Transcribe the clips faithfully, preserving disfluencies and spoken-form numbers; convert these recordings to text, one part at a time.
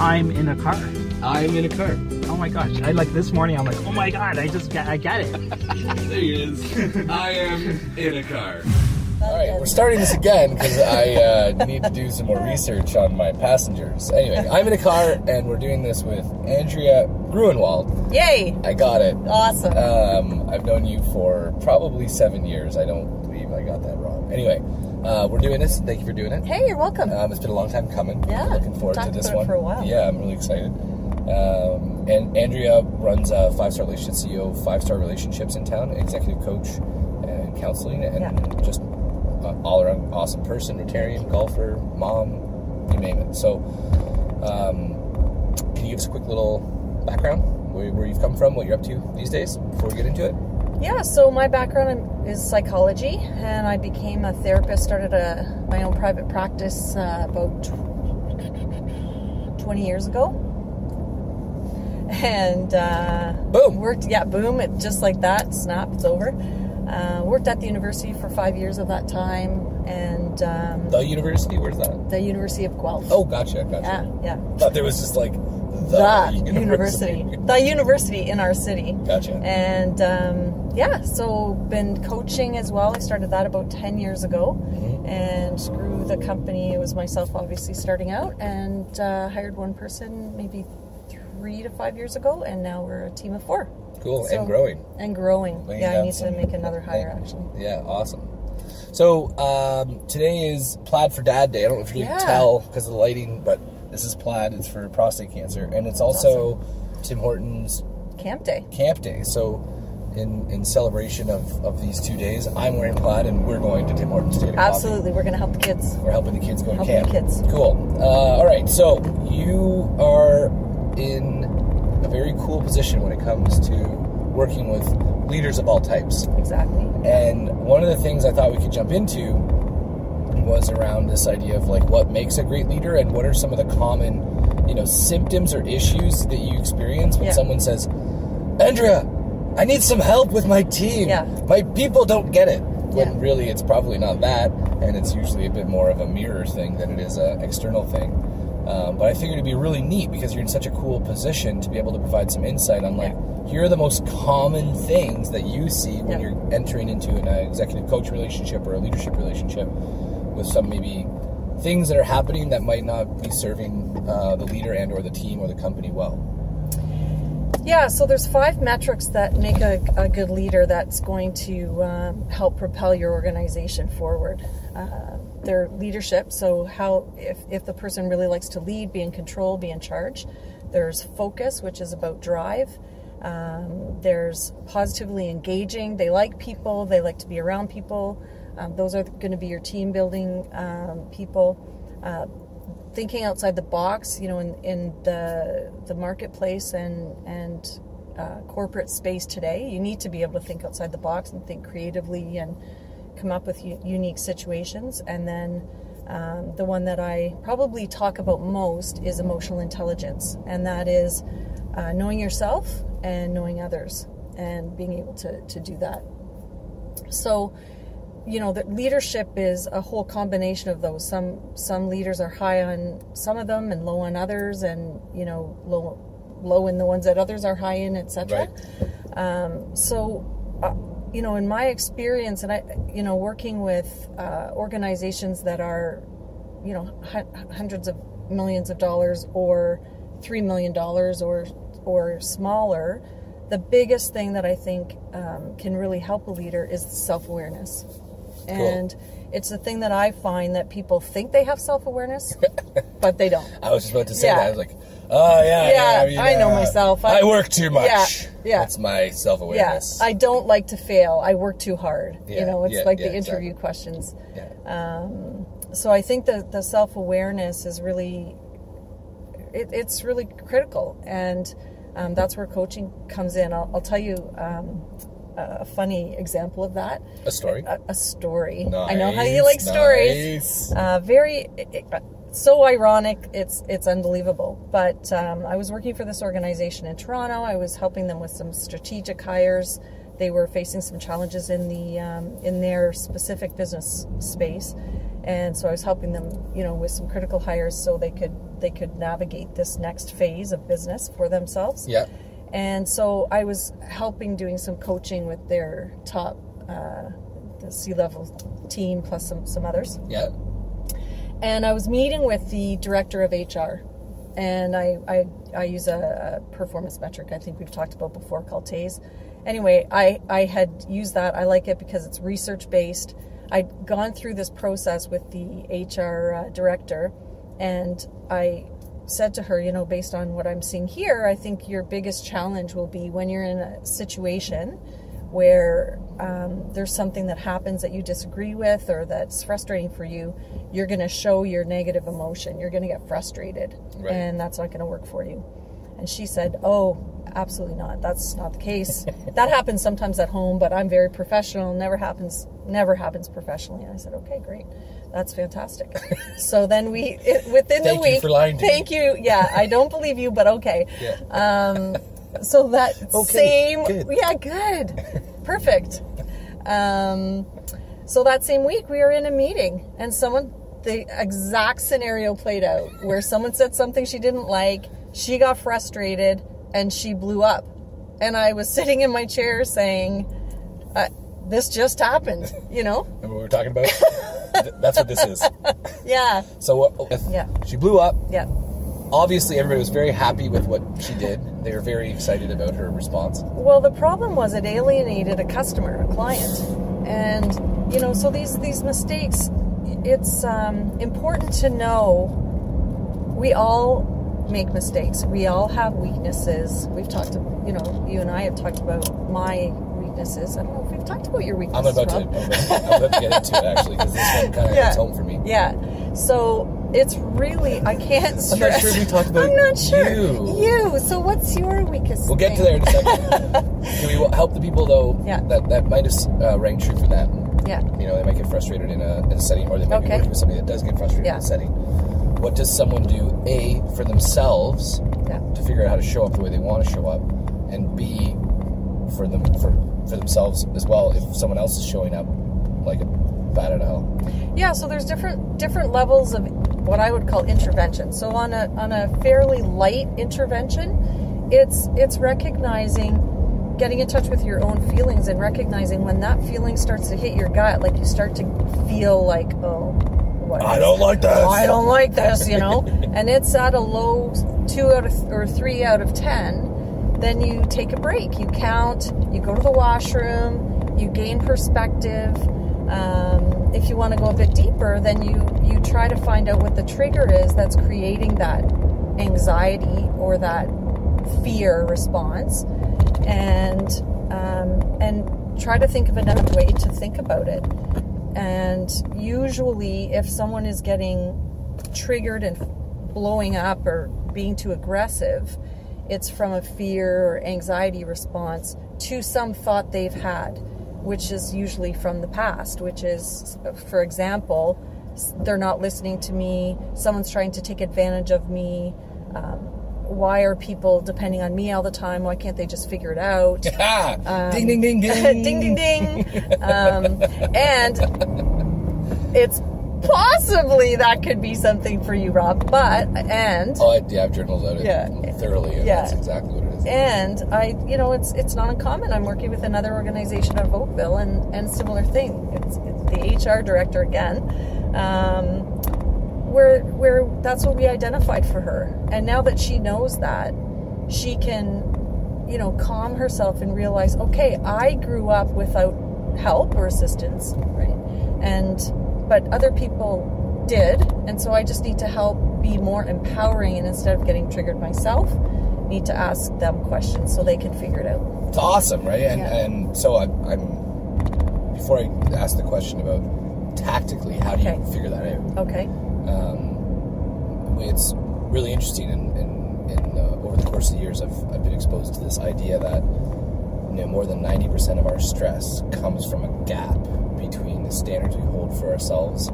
I'm in a car. I'm in a car. Oh my gosh. I like this morning, I'm like, oh my God, I just got, I got it. There he is. I am in a car. All right, we're starting this again because I uh, need to do some more research on my passengers. Anyway, I'm in a car and we're doing this with Andrea Groenewald. Yay! I got it. Awesome. Um, I've known you for probably seven years. I don't believe I got that wrong. Anyway, uh, we're doing this. Thank you for doing it. Hey, you're welcome. Um, it's been a long time coming. Yeah. I'm looking forward to this one. For a while. Yeah, I'm really excited. Um, and Andrea runs uh, Five Star Relationships, C E O of Five Star Relationships in town, executive coach and counseling, and yeah. just. Uh, all-around awesome person, Rotarian, golfer, mom, you name it. So, um, can you give us a quick little background, where, where you've come from, what you're up to these days, before we get into it? Yeah, so my background is psychology, and I became a therapist, started a, my own private practice uh, about twenty years ago, and uh, boom! Worked, yeah, boom, it, just like that, snap, it's over. Uh, worked at the university for five years of that time, and um, the university. Where's that? The University of Guelph. Oh, gotcha, gotcha. Yeah, yeah. Thought there was just like the, the university. university, the university in our city. Gotcha. And um, yeah, so been coaching as well. I started that about ten years ago, mm-hmm. and grew the company. It was myself, obviously, starting out, and uh, hired one person maybe three to five years ago, and now we're a team of four. Cool, so, and growing. And growing. Laying yeah, I need some, to make another hire, and, actually. Yeah, awesome. So, um, today is Plaid for Dad Day. I don't know if you yeah. can tell because of the lighting, but this is plaid. It's for prostate cancer. And it's That's also awesome. Tim Hortons... Camp Day. Camp Day. So, in, in celebration of, of these two days, I'm wearing plaid, and we're going to Tim Hortons today. Absolutely. Coffee. We're going to help the kids. We're helping the kids go to helping camp. Helping the kids. Cool. Uh, all right. So, you are in... a very cool position when it comes to working with leaders of all types. Exactly. And one of the things I thought we could jump into was around this idea of like what makes a great leader and what are some of the common, you know, symptoms or issues that you experience when yeah. someone says, Andrea, I need some help with my team. Yeah. My people don't get it. When yeah. really it's probably not that, and it's usually a bit more of a mirror thing than it is an external thing. Um, but I figured it'd be really neat because you're in such a cool position to be able to provide some insight on like, yeah. here are the most common things that you see when yeah. you're entering into an executive coach relationship or a leadership relationship with some maybe things that are happening that might not be serving uh, the leader and or the team or the company well. Yeah, so there's five metrics that make a, a good leader that's going to um, help propel your organization forward. Uh, their leadership, so how if, if the person really likes to lead, be in control, be in charge. There's focus, which is about drive. Um, there's positively engaging. They like people. They like to be around people. Um, those are going to be your team building um, people. Uh, thinking outside the box, you know, in, in the the marketplace and, and uh, corporate space today, you need to be able to think outside the box and think creatively and come up with u- unique situations. And then um, the one that I probably talk about most is emotional intelligence, and that is uh, knowing yourself and knowing others and being able to, to do that. So, you know, that leadership is a whole combination of those. Some some leaders are high on some of them and low on others, and, you know, low low in the ones that others are high in, et cetera. Right. Um, so, uh, you know, in my experience, and I, you know, working with uh, organizations that are, you know, h- hundreds of millions of dollars or three million dollars or or smaller, the biggest thing that I think um, can really help a leader is self-awareness. And cool. It's the thing that I find that people think they have self-awareness, but they don't. I was just about to say yeah. that. I was like, oh, yeah. Yeah, yeah I, mean, I know uh, myself. I, I work too much. Yeah, yeah. That's my self-awareness. Yeah. I don't like to fail. I work too hard. Yeah, you know, it's yeah, like yeah, the interview exactly. questions. Yeah. Um, so I think that the self-awareness is really, it, it's really critical. And um, that's where coaching comes in. I'll, I'll tell you... Um, a funny example of that. A story? A, a story. Nice, I know how you like stories. Nice. Uh, very, it, so ironic, it's it's unbelievable. But um, I was working for this organization in Toronto. I was helping them with some strategic hires. They were facing some challenges in the um, in their specific business space. And so I was helping them, you know, with some critical hires so they could they could navigate this next phase of business for themselves. Yeah. And so I was helping doing some coaching with their top uh, the C-level team plus some, some others. Yeah. And I was meeting with the director of H R. And I, I, I use a, a performance metric I think we've talked about before called TAZE. Anyway, I, I had used that. I like it because it's research-based. I'd gone through this process with the H R uh, director, and I said to her, you know, based on what I'm seeing here, I think your biggest challenge will be when you're in a situation where um, there's something that happens that you disagree with or that's frustrating for you, you're going to show your negative emotion. You're going to get frustrated, right. And that's not going to work for you. And she said, oh, absolutely not. That's not the case. That happens sometimes at home, but I'm very professional. Never happens, never happens professionally. And I said, okay, great. That's fantastic. So then we, it, within the week, thank you for lying to me. Thank you. Yeah. I don't believe you, but okay. Yeah. Um, so that okay, same, good. yeah, good. Perfect. Um, so that same week we were in a meeting and someone, the exact scenario played out where someone said something she didn't like. She got frustrated and she blew up. And I was sitting in my chair saying, uh, this just happened, you know? Remember what we were talking about? That's what this is. Yeah. So uh, yeah. she blew up. Yeah. Obviously, everybody was very happy with what she did. They were very excited about her response. Well, the problem was it alienated a customer, a client. And, you know, so these, these mistakes, it's um, important to know we all make mistakes. We all have weaknesses. We've talked to, you know, you and I have talked about my weaknesses. I don't know if we've talked about your weaknesses. I'm about, Rob. To, I'm about, I'm about to get into it, actually, because this one kind of yeah. hits home for me. Yeah. So it's really, I can't stress. I'm not sure if we talked about I'm not sure. you. You. So what's your weakest We'll get thing? to there in a second. Can we help the people, though, yeah. that, that might have uh, rang true for that? Yeah. You know, they might get frustrated in a, in a setting, or they might okay. be working with somebody that does get frustrated yeah. in a setting. What does someone do, A, for themselves yeah. to figure out how to show up the way they want to show up, and B, for them for, for themselves as well if someone else is showing up like a bat out of hell? Yeah, so there's different different levels of what I would call intervention. So on a on a fairly light intervention, it's it's recognizing, getting in touch with your own feelings and recognizing when that feeling starts to hit your gut, like you start to feel like, oh, What? I don't like this. I don't like this, you know. And it's at a low two out of th- or three out of ten. Then you take a break. You count. You go to the washroom. You gain perspective. Um, if you want to go a bit deeper, then you you try to find out what the trigger is that's creating that anxiety or that fear response, and um, and try to think of another way to think about it. And usually if someone is getting triggered and blowing up or being too aggressive, it's from a fear or anxiety response to some thought they've had, which is usually from the past, which is, for example, they're not listening to me, someone's trying to take advantage of me, um, why are people depending on me all the time? Why can't they just figure it out? Yeah. Um, ding, ding, ding, ding. Ding, ding, ding. Um, and it's possibly that could be something for you, Rob, but, and... Oh, I, yeah, I've journaled out it yeah, thoroughly, and yeah. that's exactly what it is. And I, you know, it's it's not uncommon. I'm working with another organization out of Oakville, and, and similar thing. It's, it's the H R director again. Um... Where, where that's what we identified for her. And now that she knows that, she can, you know, calm herself and realize, okay, I grew up without help or assistance, right? And, but other people did. And so I just need to help be more empowering, and instead of getting triggered myself, need to ask them questions so they can figure it out. It's awesome, right? And, yeah. and so I, I'm, before I ask the question about tactically, how do okay. you figure that out? Okay. Um, it's really interesting, and in, in, in, uh, over the course of the years, I've, I've been exposed to this idea that, you know, more than ninety percent of our stress comes from a gap between the standards we hold for ourselves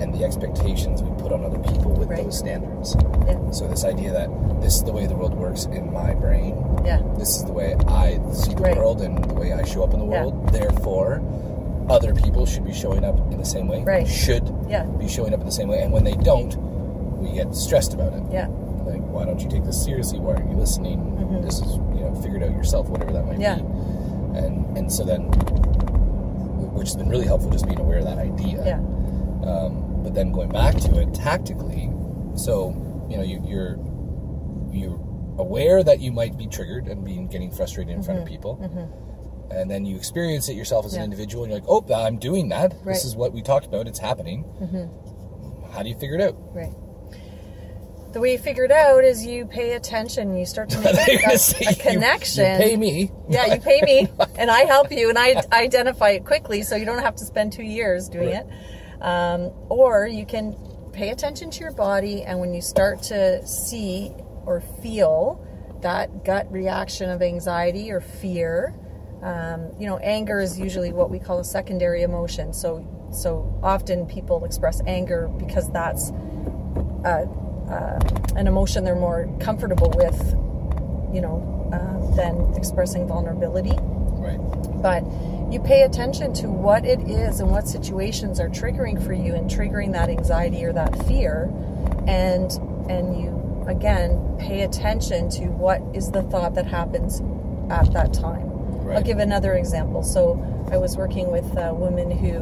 and the expectations we put on other people with right. those standards. Yeah. So this idea that this is the way the world works in my brain, yeah. this is the way I see the right. world and the way I show up in the world, yeah. therefore... other people should be showing up in the same way. Right. Should yeah. be showing up in the same way. And when they don't, we get stressed about it. Yeah. Like, why don't you take this seriously? Why aren't you listening? Mm-hmm. This is, you know, figure it out yourself, whatever that might yeah. be. And and so then, which has been really helpful, just being aware of that idea. Yeah. Um, but then going back to it tactically, so, you know, you, you're you're aware that you might be triggered and being getting frustrated in mm-hmm. front of people. Mm-hmm. And then you experience it yourself as yeah. an individual, and you're like, oh, I'm doing that. Right. This is what we talked about. It's happening. Mm-hmm. How do you figure it out? Right. The way you figure it out is you pay attention. You start to make a, a connection. You, you pay me. Yeah, you pay me, and I help you, and I identify it quickly so you don't have to spend two years doing right. it. Um, or you can pay attention to your body, and when you start to see or feel that gut reaction of anxiety or fear... Um, you know, anger is usually what we call a secondary emotion. So, so often people express anger because that's uh, uh, an emotion they're more comfortable with, you know, uh, than expressing vulnerability. Right. But you pay attention to what it is and what situations are triggering for you and triggering that anxiety or that fear, and and you again pay attention to what is the thought that happens at that time. Right. I'll give another example. So I was working with a woman who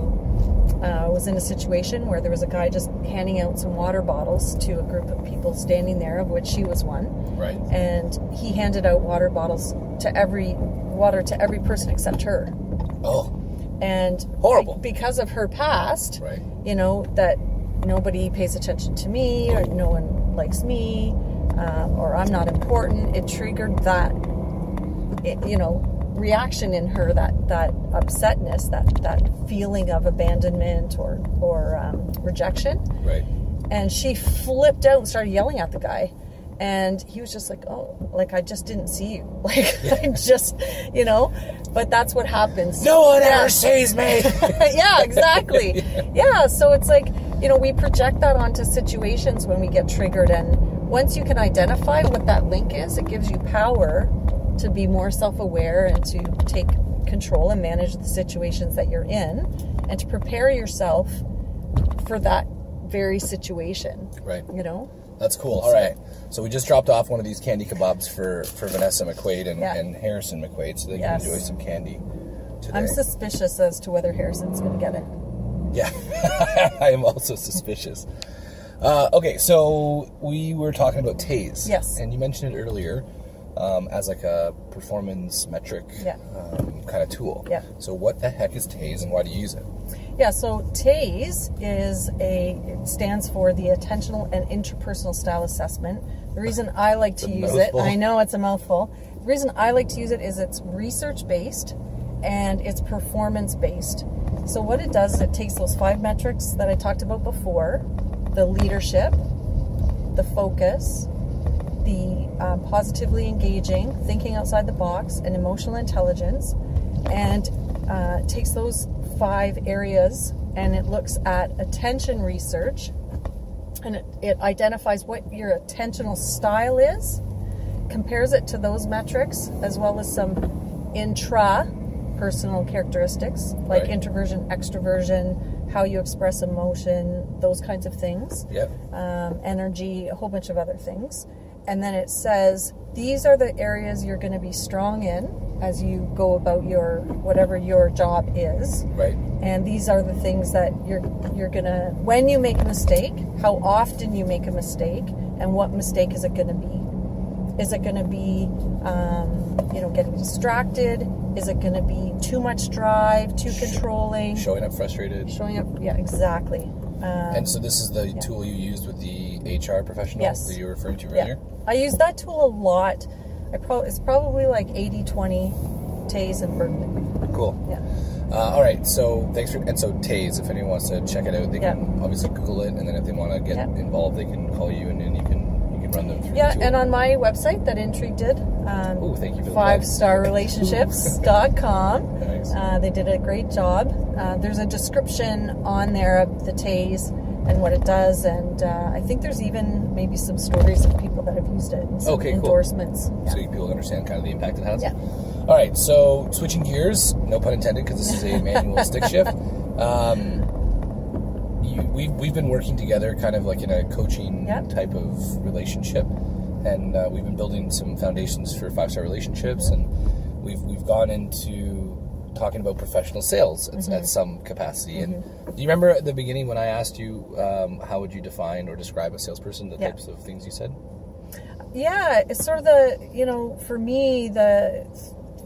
uh, was in a situation where there was a guy just handing out some water bottles to a group of people standing there, of which she was one. Right. And he handed out water bottles to every water to every person except her. Oh. And horrible. Be- because of her past, right. you know, that nobody pays attention to me, or no one likes me, uh, or I'm not important. It triggered that, it, you know, reaction in her, that that upsetness, that that feeling of abandonment or or um, rejection, right? And she flipped out and started yelling at the guy, and he was just like, "Oh, like I just didn't see you, like yeah. I just, you know." But that's what happens. No one yeah. ever sees me. yeah, exactly. yeah. yeah, so it's like, you know, we project that onto situations when we get triggered, and once you can identify what that link is, it gives you power to be more self-aware and to take control and manage the situations that you're in, and to prepare yourself for that very situation. Right. You know? That's cool. All right. So we just dropped off one of these candy kebabs for, for Vanessa McQuaid and, yeah. and Harrison McQuaid, so they can yes. enjoy some candy today. I'm suspicious as to whether Harrison's going to get it. Yeah. I am also suspicious. Uh, okay. So we were talking about TAZE. Yes. And you mentioned it earlier. Um, as like a performance metric yeah. um, kind of tool. Yeah. So what the heck is TAZE, and why do you use it? Yeah, so TAZE is a, it stands for the Attentional and Interpersonal Style Assessment. The reason I like to use mouthful. it, I know it's a mouthful. The reason I like to use it is it's research-based and it's performance-based. So what it does is it takes those five metrics that I talked about before: the leadership, the focus, the uh, positively engaging, thinking outside the box, and emotional intelligence, and uh, takes those five areas, and it looks at attention research, and it, it identifies what your attentional style is, compares it to those metrics, as well as some intra-personal characteristics, like right. introversion, extroversion, how you express emotion, those kinds of things, yep. um, energy, a whole bunch of other things. And then it says, these are the areas you're going to be strong in as you go about your, whatever your job is. Right. And these are the things that you're, you're going to, when you make a mistake, how often you make a mistake, and what mistake is it going to be? Is it going to be, um, you know, getting distracted? Is it going to be too much drive, too controlling? Showing up frustrated. Showing up, yeah, exactly. Um, and so this is the yeah. tool you used with the H R professional yes. that you were referring to earlier? Yeah. I use that tool a lot. I pro- It's probably like eighty twenty TAZE and Berkeley. Cool. Yeah. Uh, all right. So thanks for... And so TAZE, if anyone wants to check it out, they yeah. can obviously Google it. And then if they want to get yeah. involved, they can call you, and then you can... run them through yeah, the and on my website that Intrigue did, um, Ooh, thank you for Five Star Relationships dot com. Nice. Uh, they did a great job. Uh, there's a description on there of the TAZE, and what it does. And uh, I think there's even maybe some stories of people that have used it and some okay, endorsements. Cool. Yeah. So people understand kind of the impact it has? Yeah. All right, so switching gears, no pun intended, because this is a manual stick shift. Um, you, we've, we've been working together kind of like in a coaching yep. type of relationship. And uh, we've been building some foundations for Five Star Relationships, and we've we've gone into talking about professional sales at, mm-hmm. at some capacity. Mm-hmm. And do you remember at the beginning when I asked you um, how would you define or describe a salesperson? The yeah. types of things you said. Yeah, it's sort of the you know for me the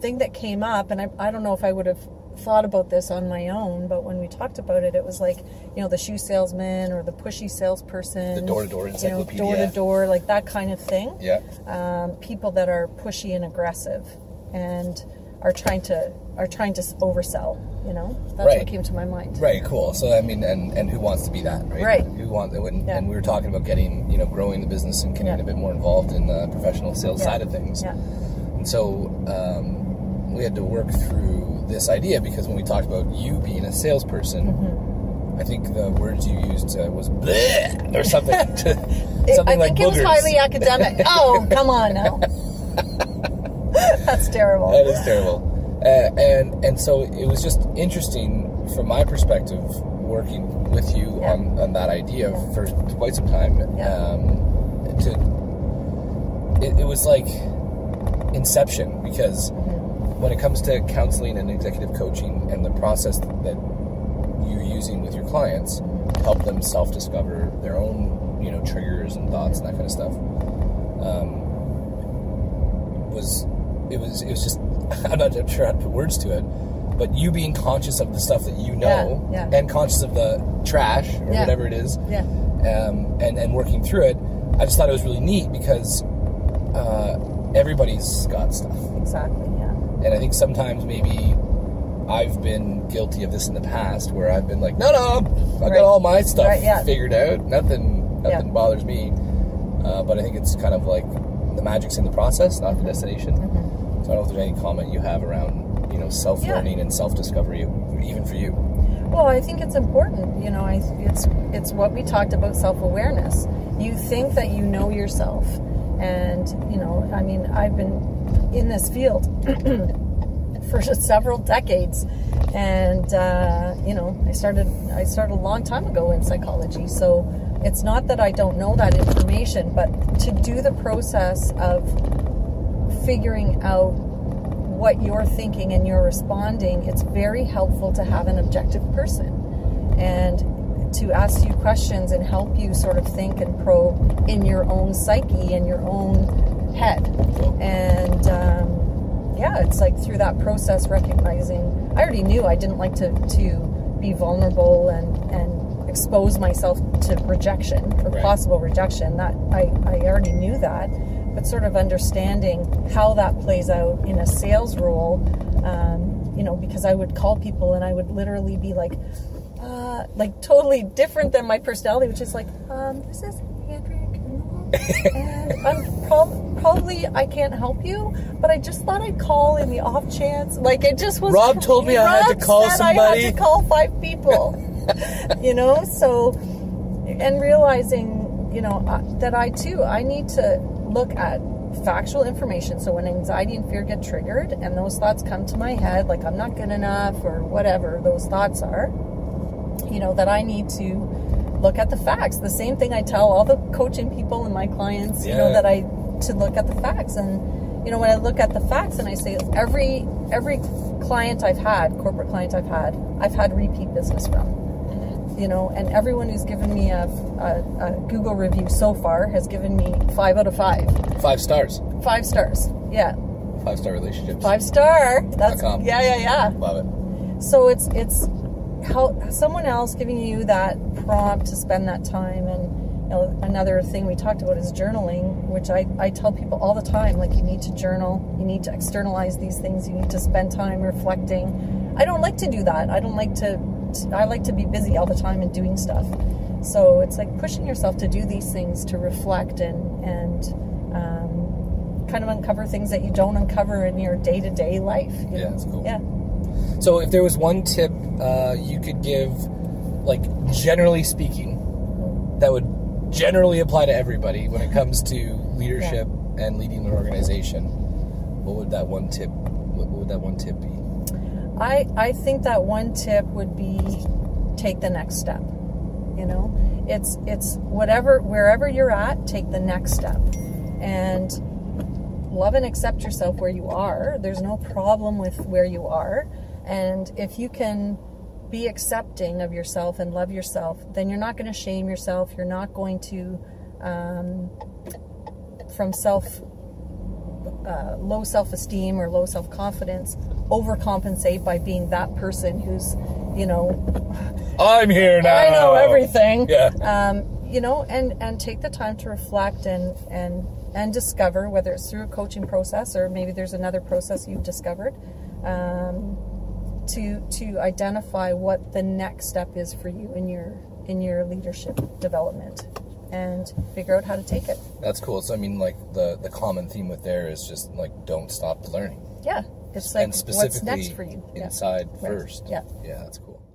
thing that came up, and I I don't know if I would have thought about this on my own, but when we talked about it, it was like you know the shoe salesman or the pushy salesperson, the door-to-door encyclopedia, you know, door-to-door, like that kind of thing. Yeah, um, people that are pushy and aggressive, and are trying to are trying to oversell. You know, that's right. what came to my mind. Right. Cool. So I mean, and, and who wants to be that, right? Right. Who wants? And, yeah. and we were talking about getting you know growing the business and getting yeah. a bit more involved in the professional sales yeah. side of things. Yeah. And so um, we had to work through this idea, because when we talked about you being a salesperson, mm-hmm. I think the words you used uh, was bleh or something. it, something I like think boogers. It was highly academic. Oh, come on now. That's terrible. That is terrible. Uh, and and so it was just interesting from my perspective working with you yeah. on, on that idea yeah. for quite some time. Yeah. Um, to it, it was like inception, because when it comes to counseling and executive coaching and the process that you're using with your clients to help them self-discover their own, you know, triggers and thoughts and that kind of stuff, um, was it was it was just I'm not sure how to put words to it, but you being conscious of the stuff that you know yeah, yeah. and conscious of the trash or yeah. whatever it is, yeah. um, and and working through it, I just thought it was really neat because uh, everybody's got stuff. Exactly. Yeah. And I think sometimes maybe I've been guilty of this in the past, where I've been like, no, no, I've right. got all my stuff right, yeah. figured out. Nothing, nothing yeah. bothers me. Uh, but I think it's kind of like the magic's in the process, not the destination. Mm-hmm. So I don't know if there's any comment you have around, you know, self-learning yeah. and self-discovery, even for you. Well, I think it's important. You know, I, it's it's what we talked about, self-awareness. You think that you know yourself. And, you know, I mean, I've been in this field for several decades, and uh, you know, I started I started a long time ago in psychology. So it's not that I don't know that information, but to do the process of figuring out what you're thinking and you're responding, it's very helpful to have an objective person and to ask you questions and help you sort of think and probe in your own psyche and your own head. And um, yeah, it's like through that process, recognizing I already knew I didn't like to, to be vulnerable and, and expose myself to rejection or right. possible rejection. That I, I already knew that, but sort of understanding how that plays out in a sales role, um, you know, because I would call people and I would literally be like, uh, like totally different than my personality, which is like, um, this is Andrea Groenewald, and I'm probably Probably I can't help you, but I just thought I'd call in the off chance. Like it just was. Rob told me I had to call somebody. I had to call five people. You know, so and realizing, you know, uh, that I too I need to look at factual information. So when anxiety and fear get triggered, and those thoughts come to my head, like I'm not good enough or whatever those thoughts are, you know, that I need to look at the facts. The same thing I tell all the coaching people and my clients, yeah. you know, that I. to look at the facts. And you know, when I look at the facts and I say every every client I've had, corporate client I've had, I've had repeat business from. You know, and everyone who's given me a, a, a Google review so far has given me five out of five. Five stars. Five stars. Yeah. Five Star Relationships. Five star. That's .com. Yeah, yeah, yeah. Love it. So it's it's how someone else giving you that prompt to spend that time. And another thing we talked about is journaling, which I, I tell people all the time, like you need to journal, you need to externalize these things, you need to spend time reflecting. I don't like to do that. I don't like to, I like to be busy all the time and doing stuff. So it's like pushing yourself to do these things, to reflect and, and um, kind of uncover things that you don't uncover in your day-to-day life. You yeah, know? That's cool. Yeah. So if there was one tip uh, you could give, like generally speaking, that would generally apply to everybody when it comes to leadership yeah. and leading an organization, what would that one tip, what would that one tip be? I, I think that one tip would be take the next step. You know, it's, it's whatever, wherever you're at, take the next step and love and accept yourself where you are. There's no problem with where you are. And if you can be accepting of yourself and love yourself, then you're not going to shame yourself. You're not going to, um, from self, uh, low self-esteem or low self-confidence, overcompensate by being that person who's, you know, I'm here now. I know everything. Yeah. Um, you know, and, and take the time to reflect and, and, and discover, whether it's through a coaching process or maybe there's another process you've discovered, um, to, to identify what the next step is for you in your, in your leadership development and figure out how to take it. That's cool. So, I mean, like the, the common theme with there is just like, don't stop learning. Yeah. It's like, and specifically what's next for you inside yeah. first. Yeah. Yeah. That's cool.